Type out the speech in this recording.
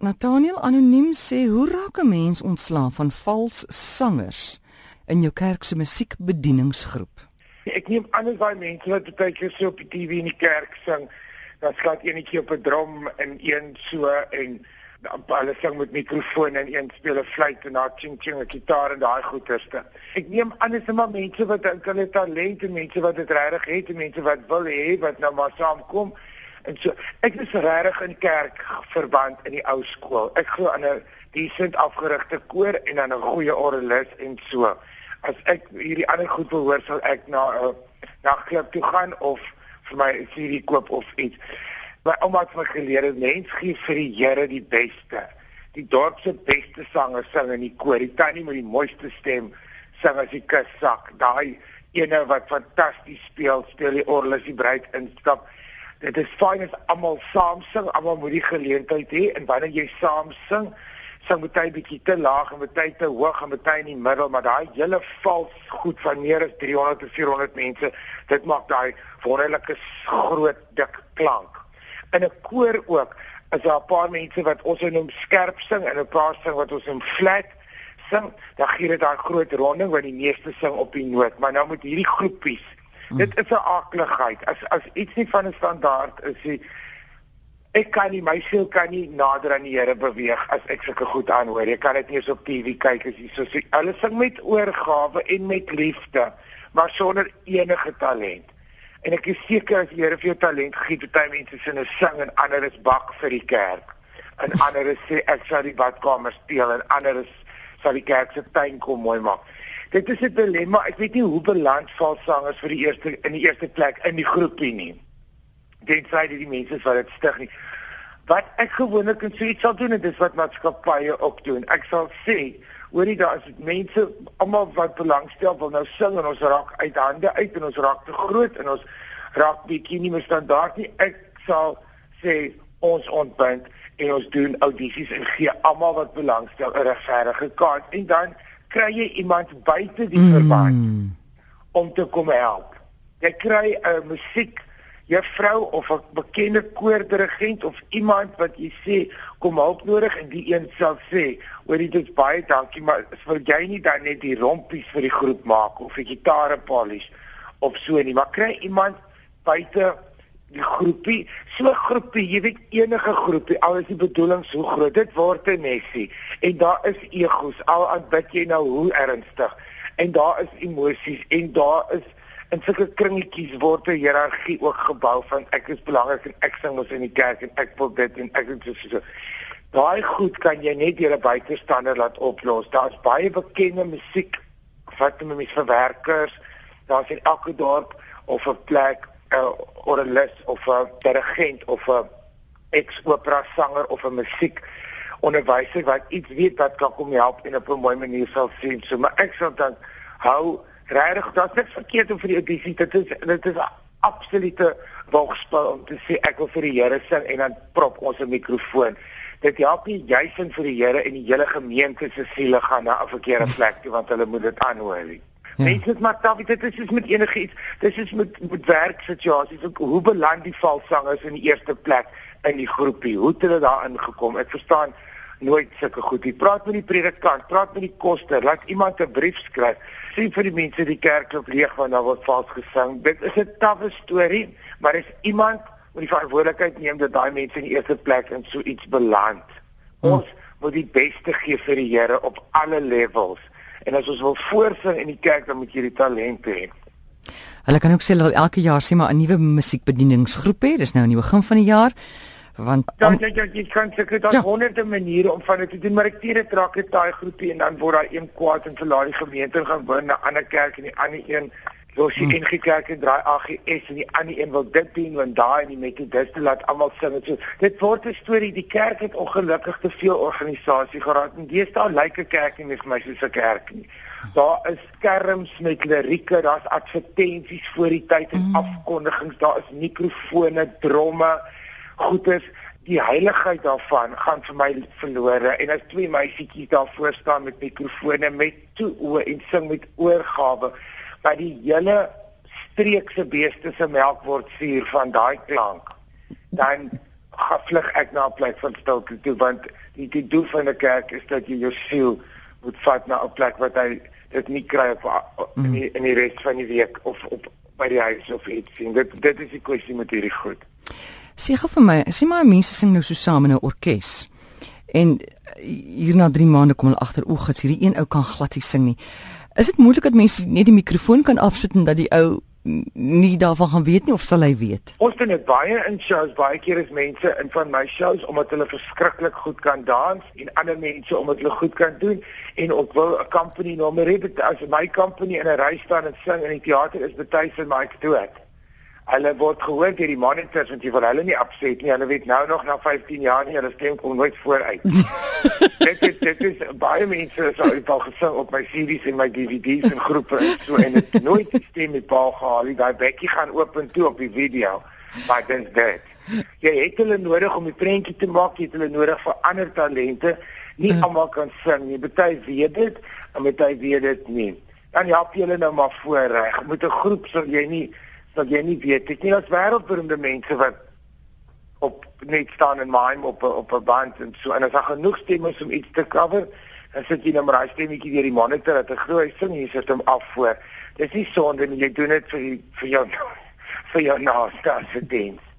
Nataniël, anoniem sê, hoe raak 'n mens ontslaaf van vals sangers in jou kerk se musiekbedieningsgroep? Ek neem aan dat daai mense wat baie keer so op die TV in die kerk sing, dan slaat eenetjie op 'n drum en een so en hulle sing met mikrofoon en een speel 'n fluit en daar ching ching 'n gitaar en daai goeierste. Ek neem aan dit is maar mense wat dink hulle talente, mense wat dit regtig het, en mense wat wil hê wat nou maar saamkom. En so, ek is regtig in kerkverband in die ou skool. Ek glo aan 'n decent afgerigte koor en aan 'n goeie orgelis en so. As ek hierdie ander goed wil hoor, sal ek na 'n nagklub toe gaan of vir my 'n CD koop of iets. Maar omdat my geleer het, mens gee vir die Here die beste. Die dorp se beste sangers sing in die koor. Die tannie met die mooiste stem sing as die kus sak. Daai ene wat fantasties speel, speel die orgelis, die bruid instap. Dit is fyn as almal saam sing, almal moet die geleentheid hê, en wanneer jy saam sing, sing party bietjie te laag en party te hoog en party in die middel, maar daai hele vals goed van meer as 300 tot 400 mense, dit maak daai wonderlike groot dik klank. In 'n koor ook, as daar 'n paar mense wat ons noem skerp sing en 'n paar sing wat ons noem flat sing, dan gee dit daai groot ronding wat die meeste sing op die noot, maar nou moet hierdie groepies. Dit is 'n aakligheid. As iets nie van 'n standaard is nie, ek kan nie, my siel kan nie nader aan die Here beweeg as ek sulke goed aanhoor. Jy kan dit nie eens op TV kyk as jy so sê. Hulle sing met oorgawe en met liefde, maar sonder enige talent. En ek is seker as die Here vir jou talent gee, party mense sing en sing en ander is bak vir die kerk. En ander is sê ek sal die badkamer steel en ander is sal die kerk se tuin kom mooi maak. Dit is 'n dilemma. Ek weet nie hoe beland valsangers vir die eerste in die eerste plek in die groepie nie. Dit sê dit die mense wat dit stig nie. Wat ek gewoonlik en so iets sal doen, dit is wat maatskappye ook doen. Ek sal sê, hoorie, daar is mense almal wat belangstel wil nou sing en ons raak uit hande uit en ons raak te groot en ons raak bietjie nie meer standaard nie. Ek sal sê ons ontbind en ons doen audisies en gee almal wat belangstel 'n regverdige kans en dan kry jy iemand buite die verband om te kom help. Jy kry 'n musiekjuffrou of 'n bekende koordirigent of iemand wat jy sê kom help nodig en die een sal sê, "Oor dit is baie dankie, maar wil jy nie dan net die rompies vir die groep maak of die gitare polish of so nie, maar kry iemand buite die groepie, so groepie, jy weet enige groepie, al is die bedoeling so groot, dit word 'n messie, en daar is egos, al aanbid jy nou hoe ernstig, en daar is emosies, en daar is, in sulke kringetjies word 'n hiërargie ook gebou van, ek is belangrik, en ek sing ons in die kerk, en ek wil dit, en ek wil so. Daai goed kan jy net deur 'n buitestander laat oplos, daar's baie bekende musiek, wat met verwerkers, daar's in elke dorp, of 'n plek, orgelis of 'n dirigent of 'n ex-opera sanger of 'n musiekonderwyser wat iets weet wat kan kom help en op 'n mooi manier sal sien. So, maar ek sal dan hou regtig, daar's niks verkeerd om vir die audisie, dit is 'n absolute wagspel om te sê ek wil vir die Here sing en dan prop ons 'n mikrofoon. Dit help nie jy sing vir die Here en die hele gemeente se siele gaan na 'n verkeerde plek toe want hulle moet dit aanhoor nie. Mense het maar taal, dit is soos met enige iets, dit is met werksituasies, hoe beland die valsangers in die eerste plek in die groepie, hoe het hulle daarin gekom, ek verstaan nooit sulke goed, jy praat met die predikant, praat met die koster, laat iemand 'n brief skryf, sê vir die mense die kerk loop leeg want daar word vals gesing, dit is 'n tawe storie, maar is iemand wat die verantwoordelikheid neem dat daai mense in die eerste plek in so iets beland. Ons moet die beste gee vir die Here op alle levels. En as ons wil voorsing in die kerk, dan moet jy die talent hê. Hulle kan ook sê, hulle wil elke jaar sê, maar 'n nuwe musiekbedieningsgroep hê, dis nou in die begin van die jaar. Want jy kan seker daar honderde maniere om van dit te doen, maar ek dit raak 'n taai groepie en dan word daar een kwaad en verlaat die gemeente en gaan woon na 'n ander kerk en die ander een los die NG Kerk en draai AGS en die ander een wil dit doen want daai en die metodiste laat almal sing en so. Dit word 'n storie, die kerk het ongelukkig te veel organisasie geraak en deesdae lyk 'n kerk nie meer vir my soos 'n kerk nie. Daar is skerms met lirieke, daar's advertensies voor die tyd en afkondigings, daar is mikrofone, dromme, goeders. Die heiligheid daarvan gaan vir my verlore en as twee meisietjies daar voor staan met mikrofone met toe oë en sing met oorgawe. Maar die hele streekse beeste se melk word suur van daai klank, dan vlug ek na 'n plek van stilte toe, want die doel van 'n kerk is dat jy jou siel moet vat na 'n plek wat hy dit nie kry op in die res van die week of op by die huis of iets. En dit is die kwessie met hierdie goed. Sê gou vir my, sê maar mense sing nou so saam in 'n orkes. En hierna 3 maande kom hulle agter, gits, hierdie een ou kan glad nie sing nie. Is dit moontlik dat mense net die mikrofoon kan afsit en dat die ou nie daarvan gaan weet nie, of sal hy weet? Ons doen dit baie in shows, baie keer is mense in van my shows, omdat hulle verskriklik goed kan dans, en ander mense omdat hulle goed kan doen, en ek wil 'n company nommer hê, as my company in 'n rij staan en sing in die theater, is betuig vir my ek dood. Hulle word gehoor deur die monitors, want jy wil hulle nie upset nie, hulle weet nou nog na 15 jaar nie, hulle stem kom nooit vooruit. dit is baie mense is al gesing op my series en my DVD's en groepe en so, en het nooit die stem met paal gehaal nie, die bekkie gaan oop en toe op die video, maar dit is dit. Jy het hulle nodig om die prentjie te maak, jy het hulle nodig vir ander talente, nie allemaal kan sing nie, baie weet dit, en baie weet dit nie. Dan help jy hulle nou maar voorreg, met 'n groep sal jy nie weet, het nie als wêreldberoemde mense wat op net staan en mime op 'n band en so, en as daar genoeg stemmes om iets te cover, dan sit jy nou maar die stemmetjie deur die monitor dat 'n groot sing, jy sit hom af voor. Dis nie sonde nie, jy doen dit vir jou naaste as 'n diens.